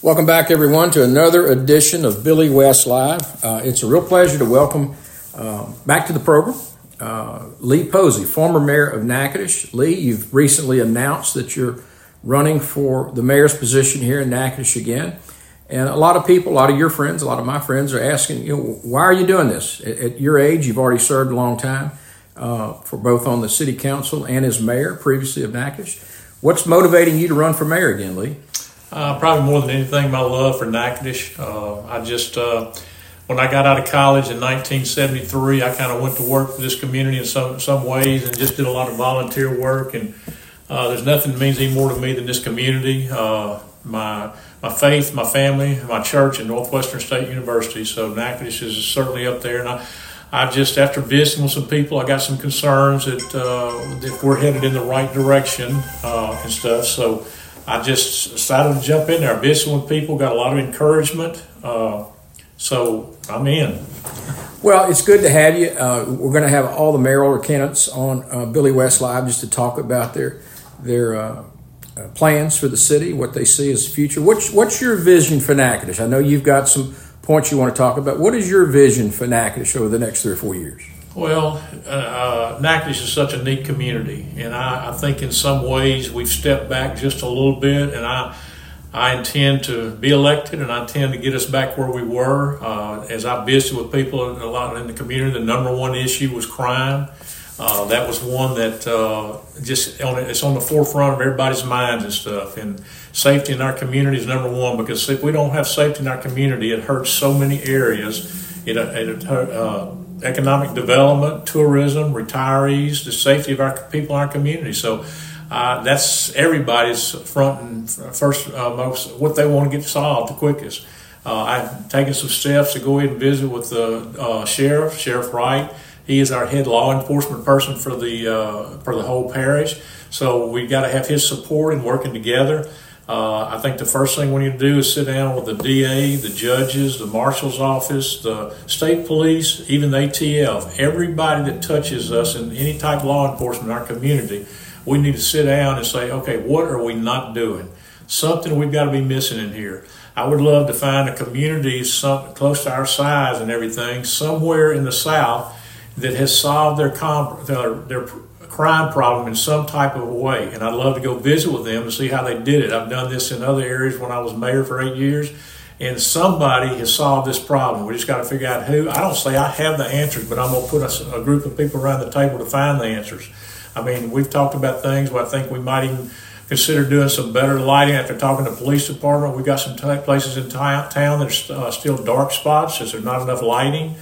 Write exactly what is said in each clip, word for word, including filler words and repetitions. Welcome back, everyone, to another edition of Billy West Live. Uh, it's a real pleasure to welcome uh, back to the program uh, Lee Posey, former mayor of Natchitoches. Lee, you've recently announced that you're running for the mayor's position here in Natchitoches again. And a lot of people, a lot of your friends, a lot of my friends are asking, you know, why are you doing this? At, at your age, you've already served a long time uh, for both on the city council and as mayor previously of Natchitoches. What's motivating you to run for mayor again, Lee? Uh, probably more than anything, my love for Natchitoches. Uh, I just, uh, when I got out of college in nineteen seventy-three, I kind of went to work for this community in some some ways and just did a lot of volunteer work. And uh, there's nothing that means any more to me than this community, uh, my my faith, my family, my church, and Northwestern State University. So Natchitoches is certainly up there. And I, I just, after visiting with some people, I got some concerns that, uh, that we're headed in the right direction uh, and stuff. So I just decided to jump in there. I visited with people, got a lot of encouragement, uh, so I'm in. Well, it's good to have you. Uh, we're going to have all the mayoral candidates on uh, Billy West Live just to talk about their their uh, plans for the city, what they see as the future. What's, what's your vision for Natchitoches? I know you've got some points you want to talk about. What is your vision for Natchitoches over the next three or four years? Well, uh, Natchitoches is such a neat community, and I, I think in some ways we've stepped back just a little bit, and I I intend to be elected, and I intend to get us back where we were. Uh, as I visited with people in, a lot in the community, the number one issue was crime. Uh, that was one that uh, just on, it's on the forefront of everybody's minds and stuff. And safety in our community is number one, because if we don't have safety in our community, it hurts so many areas. It it uh, economic development, tourism, retirees, the safety of our people in our community. So uh, that's everybody's front and first uh, most what they want to get solved the quickest. Uh, I've taken some steps to go ahead and visit with the uh, sheriff, Sheriff Wright. He is our head law enforcement person for the uh, for the whole parish. So we've got to have his support in working together. Uh, I think the first thing we need to do is sit down with the D A, the judges, the marshal's office, the state police, even the A T F. Everybody that touches us in any type of law enforcement in our community, we need to sit down and say, okay, what are we not doing? Something we've got to be missing in here. I would love to find a community some, close to our size and everything, somewhere in the South, that has solved their com- their, their crime problem in some type of a way. And I'd love to go visit with them and see how they did it. I've done this in other areas when I was mayor for eight years, and somebody has solved this problem. We just got to figure out who. I don't say I have the answers, but I'm going to put a, a group of people around the table to find the answers. I mean, we've talked about things where I think we might even consider doing some better lighting. After talking to the police department, we've got some t- places in t- town that are uh, still dark spots since there's not enough lighting.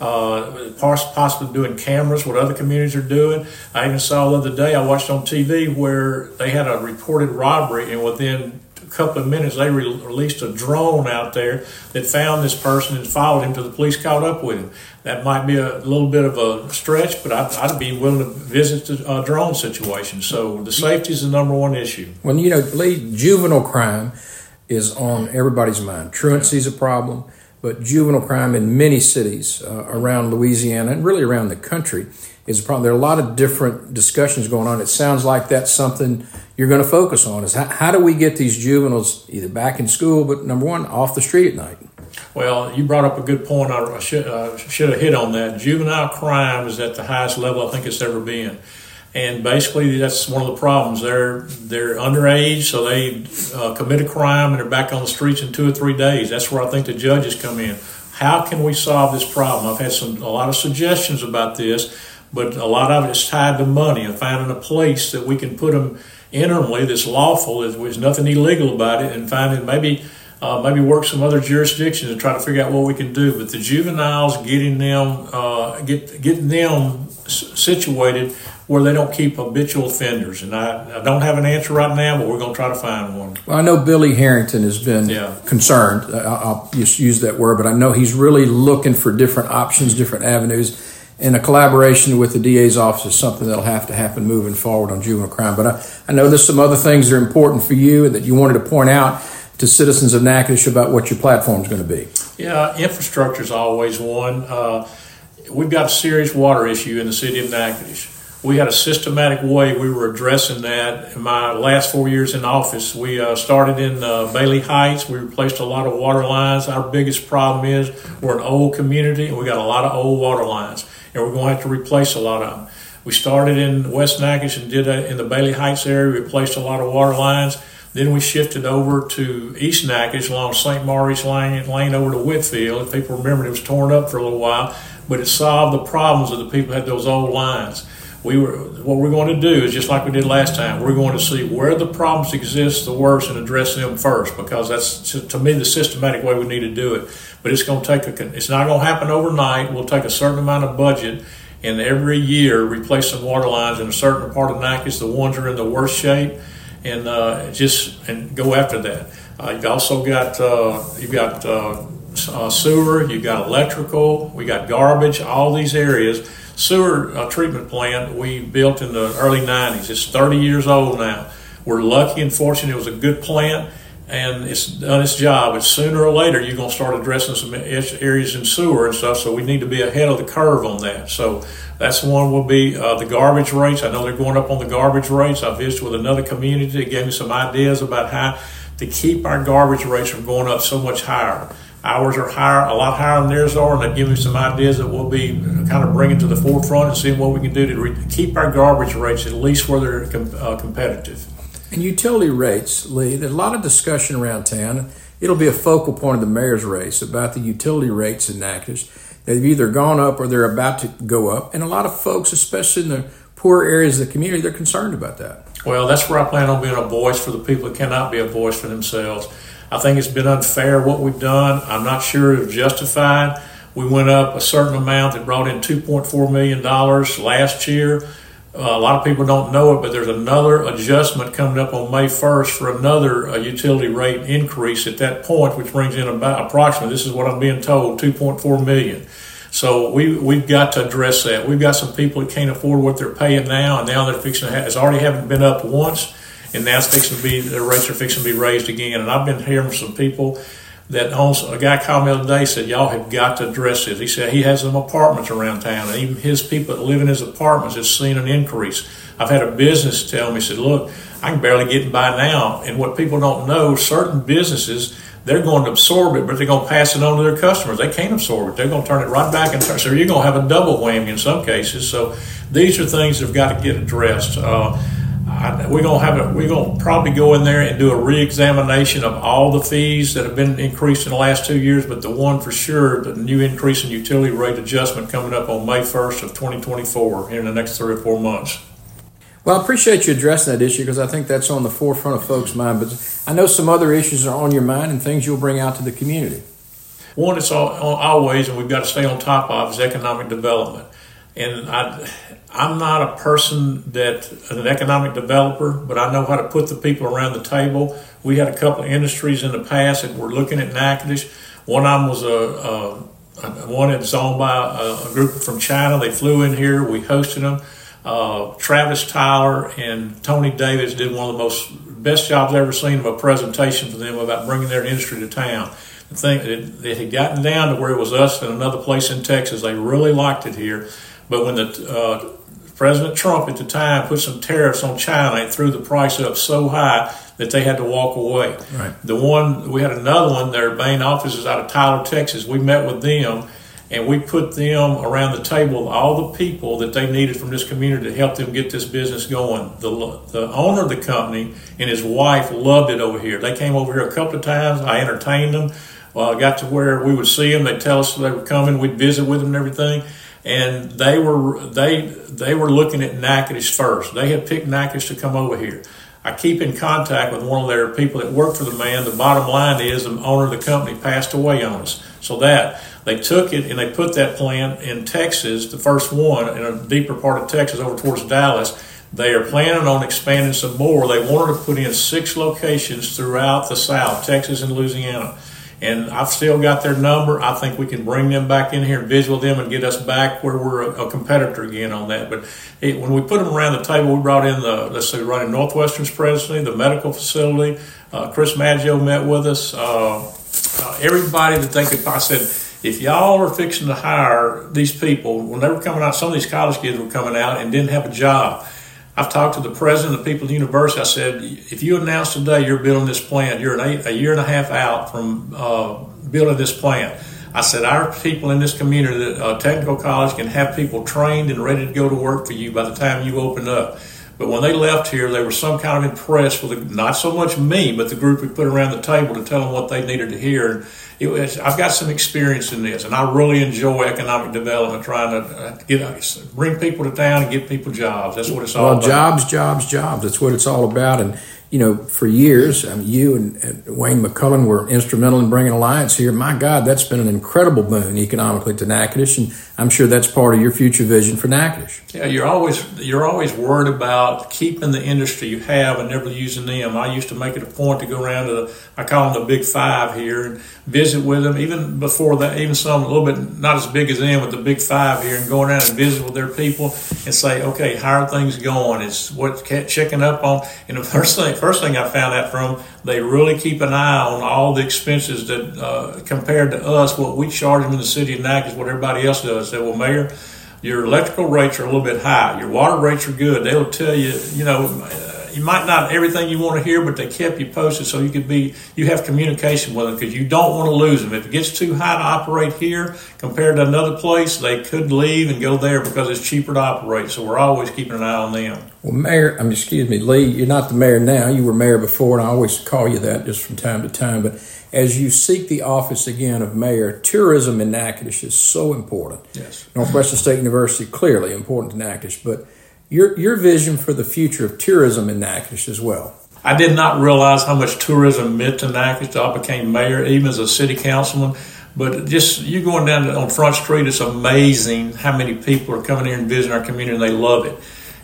Uh, possibly doing cameras, what other communities are doing. I even saw the other day, I watched on T V where they had a reported robbery, and within a couple of minutes they re- released a drone out there that found this person and followed him till the police caught up with him. That might be a little bit of a stretch, but I'd, I'd be willing to visit the uh, drone situation. So the safety is the number one issue. Well, you know, Lee, juvenile crime is on everybody's mind. Truancy is a problem. But juvenile crime in many cities uh, around Louisiana and really around the country is a problem. There are a lot of different discussions going on. It sounds like that's something you're going to focus on, is how, how do we get these juveniles either back in school, but number one, off the street at night? Well, you brought up a good point. I should, uh, should have hit on that. Juvenile crime is at the highest level I think it's ever been. And basically, that's one of the problems. They're they're underage, so they uh, commit a crime and they're back on the streets in two or three days. That's where I think the judges come in. How can we solve this problem? I've had some a lot of suggestions about this, but a lot of it is tied to money and finding a place that we can put them interimly that's lawful. There's nothing illegal about it, and finding maybe uh, maybe work some other jurisdictions and try to figure out what we can do. But the juveniles, getting them uh, get getting them situated where they don't keep habitual offenders. And I, I don't have an answer right now, but we're going to try to find one. Well, I know Billy Harrington has been yeah. concerned. I'll just use that word, but I know he's really looking for different options, different avenues. And a collaboration with the D A's office is something that'll have to happen moving forward on juvenile crime. But I, I know there's some other things that are important for you and that you wanted to point out to citizens of Natchitoches about what your platform is going to be. Yeah, infrastructure is always one. Uh, we've got a serious water issue in the city of Natchitoches. we had a systematic way we were addressing that. In my last four years in office, we uh, started in uh, Bailey Heights. We replaced a lot of water lines. Our biggest problem is we're an old community, and we got a lot of old water lines, and we're going to have to replace a lot of them. We started in West Natchitoches and did that in the Bailey Heights area. We replaced a lot of water lines. Then we shifted over to East Natchitoches along Saint Maurice Lane, Lane over to Whitfield. If people remember, it was torn up for a little while, but it solved the problems of the people who had those old lines. We were, what we're going to do is just like we did last time. We're going to see where the problems exist the worst and address them first, because that's, to me, the systematic way we need to do it. But it's going to take a, it's not going to happen overnight. We'll take a certain amount of budget and every year replace some water lines in a certain part of Natchitoches, the ones that are in the worst shape, and uh, just and go after that. Uh, you've also got uh, you've got uh, uh, sewer, you've got electrical, we got garbage, all these areas. Sewer uh, treatment plant we built in the early nineties. It's thirty years old now. We're lucky and fortunate it was a good plant, and it's done its job. But sooner or later, you're going to start addressing some areas in sewer and stuff, so we need to be ahead of the curve on that. So that's one will be uh, the garbage rates. I know they're going up on the garbage rates. I visited with another community that gave me some ideas about how to keep our garbage rates from going up so much higher. Ours are higher, a lot higher than theirs are, and they've given me some ideas that we'll be kind of bringing to the forefront and seeing what we can do to re- keep our garbage rates at least where they're com- uh, competitive. And utility rates, Lee, there's a lot of discussion around town. It'll be a focal point of the mayor's race about the utility rates in Natchitoches. They've either gone up or they're about to go up. And a lot of folks, especially in the poor areas of the community, they're concerned about that. Well, that's where I plan on being a voice for the people who cannot be a voice for themselves. I think it's been unfair what we've done. I'm not sure it was justified. We went up a certain amount that brought in two point four million dollars last year. Uh, a lot of people don't know it, but there's another adjustment coming up on May first for another uh, utility rate increase at that point, which brings in about approximately, this is what I'm being told, two point four million dollars. So we, we've got to address that. We've got some people that can't afford what they're paying now, and now they're fixing to have, it's already haven't been up once, and now it's fixing to be, their rates are fixing to be raised again. And I've been hearing from some people that owns, a guy called me the other day, said, y'all have got to address this. He said he has some apartments around town, and even his people that live in his apartments have seen an increase. I've had a business tell me, said, look, I can barely get by now. And what people don't know, certain businesses, they're going to absorb it, but they're going to pass it on to their customers. They can't absorb it. They're going to turn it right back and turn. So you're going to have a double whammy in some cases. So these are things that have got to get addressed. Uh, I, we're gonna have a, we're gonna probably go in there and do a re-examination of all the fees that have been increased in the last two years, but the one for sure, the new increase in utility rate adjustment coming up on May first of twenty twenty-four here in the next three or four months. Well, I appreciate you addressing that issue because I think that's on the forefront of folks' mind, but I know some other issues are on your mind and things you'll bring out to the community. One that's always, and we've got to stay on top of, is economic development. And I, I'm not a person that an economic developer, but I know how to put the people around the table. We had a couple of industries in the past that were looking at Natchitoches. One of them was a, a, a one that was owned by a, a group from China. They flew in here. We hosted them. Uh, Travis Tyler and Tony Davis did one of the most best jobs I've ever seen of a presentation for them about bringing their industry to town. The thing it, it had gotten down to where it was us and another place in Texas. They really liked it here. But when the uh, President Trump at the time put some tariffs on China, it threw the price up so high that they had to walk away. Right. The one, we had another one, their main office is out of Tyler, Texas. We met with them, and we put them around the table, all the people that they needed from this community to help them get this business going. The, the owner of the company and his wife loved it over here. They came over here a couple of times. I entertained them. Well, I got to where we would see them. They'd tell us they were coming. We'd visit with them and everything. And they were they they were looking at Natchitoches first. They had picked Natchitoches to come over here. I keep in contact with one of their people that worked for the man. The bottom line is the owner of the company passed away on us. So that they took it and they put that plant in Texas, the first one, in a deeper part of Texas over towards Dallas. They are planning on expanding some more. They wanted to put in six locations throughout the South, Texas and Louisiana. And I've still got their number. I think we can bring them back in here and visual them and get us back where we're a, a competitor again on that. But it, when we put them around the table, we brought in the, let's see, running Northwestern's president, the medical facility. Uh, Chris Maggio met with us. Uh, uh, everybody that they could, I said, if y'all are fixing to hire these people, when they were coming out, some of these college kids were coming out and didn't have a job. I've talked to the president of the people at the university. I said, if you announce today you're building this plant, you're an eight, a year and a half out from uh, building this plant. I said, our people in this community, the uh, technical college, can have people trained and ready to go to work for you by the time you open up. But when they left here, they were some kind of impressed with, the, not so much me, but the group we put around the table to tell them what they needed to hear. And it was, I've got some experience in this, and I really enjoy economic development, trying to get, bring people to town and get people jobs. That's what it's all well, about. Well, jobs, jobs, jobs. That's what it's all about. And, you know, for years, I mean, you and, and Wayne McCullen were instrumental in bringing Alliance here. My God, that's been an incredible boon economically to Natchitoches, and I'm sure that's part of your future vision for Natchitoches. Yeah, you're always you're always worried about keeping the industry you have and never using them. I used to make it a point to go around to the, I call them the Big Five here, and visit with them, even before that, even some a little bit not as big as them, but the Big Five here, and going around and visit with their people and say, okay, how are things going? It's what checking up on. And the first thing. First thing I found out from, they really keep an eye on all the expenses that uh, compared to us, what we charge them in the city of Natchitoches, what everybody else does. They said, well, Mayor, your electrical rates are a little bit high. Your water rates are good. They'll tell you, you know, uh, you might not have everything you want to hear, but they kept you posted so you could be, you have communication with them because you don't want to lose them. If it gets too high to operate here compared to another place, they could leave and go there because it's cheaper to operate. So we're always keeping an eye on them. Well, Mayor, I mean, excuse me, Lee, you're not the mayor now. You were mayor before, and I always call you that just from time to time. But as you seek the office again of mayor, tourism in Natchitoches is so important. Yes. Northwestern State University, clearly important to Natchitoches. But your your vision for the future of tourism in Natchitoches as well. I did not realize how much tourism meant to Natchitoches till I became mayor, even as a city councilman. But just you going down on Front Street, it's amazing how many people are coming here and visiting our community, and they love it.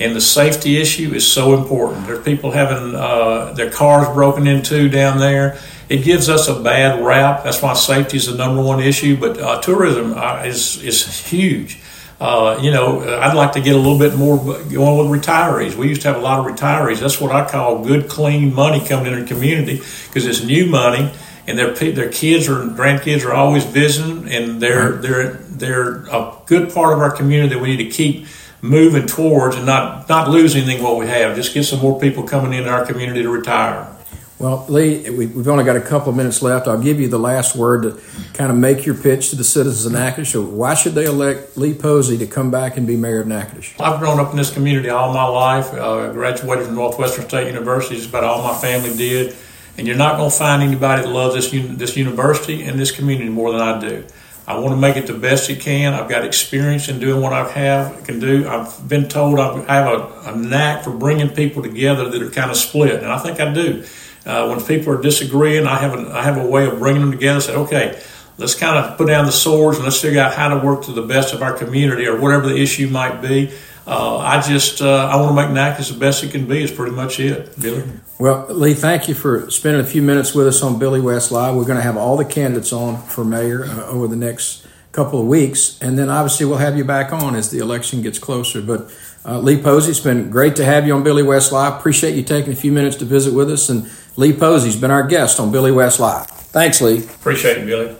And the safety issue is so important. There are people having uh, their cars broken into down there. It gives us a bad rap. That's why safety is the number one issue. But uh, tourism uh, is is huge. Uh, you know, I'd like to get a little bit more going with retirees. We used to have a lot of retirees. That's what I call good, clean money coming into the community because it's new money. And their their kids or grandkids are always visiting. And they're, they're, they're a good part of our community that we need to keep moving towards and not, not lose anything what we have. Just get some more people coming in our community to retire. Well, Lee, we've only got a couple of minutes left. I'll give you the last word to kind of make your pitch to the citizens of Natchitoches. Why should they elect Lee Posey to come back and be mayor of Natchitoches? I've grown up in this community all my life. Uh, graduated from Northwestern State University. Just about all my family did. And you're not going to find anybody that loves this un- this university and this community more than I do. I want to make it the best it can. I've got experience in doing what I have can do. I've been told I've, I have a, a knack for bringing people together that are kind of split, and I think I do. Uh, when people are disagreeing, I have, a, I have a way of bringing them together and say, okay, let's kind of put down the swords and let's figure out how to work to the best of our community or whatever the issue might be. Uh, I just uh, I want to make Natchitoches the best it can be is pretty much it, Billy. Well, Lee, thank you for spending a few minutes with us on Billy West Live. We're going to have all the candidates on for mayor uh, over the next couple of weeks, and then obviously we'll have you back on as the election gets closer. But uh, Lee Posey, it's been great to have you on Billy West Live. Appreciate you taking a few minutes to visit with us, and Lee Posey's been our guest on Billy West Live. Thanks, Lee. Appreciate it, Billy.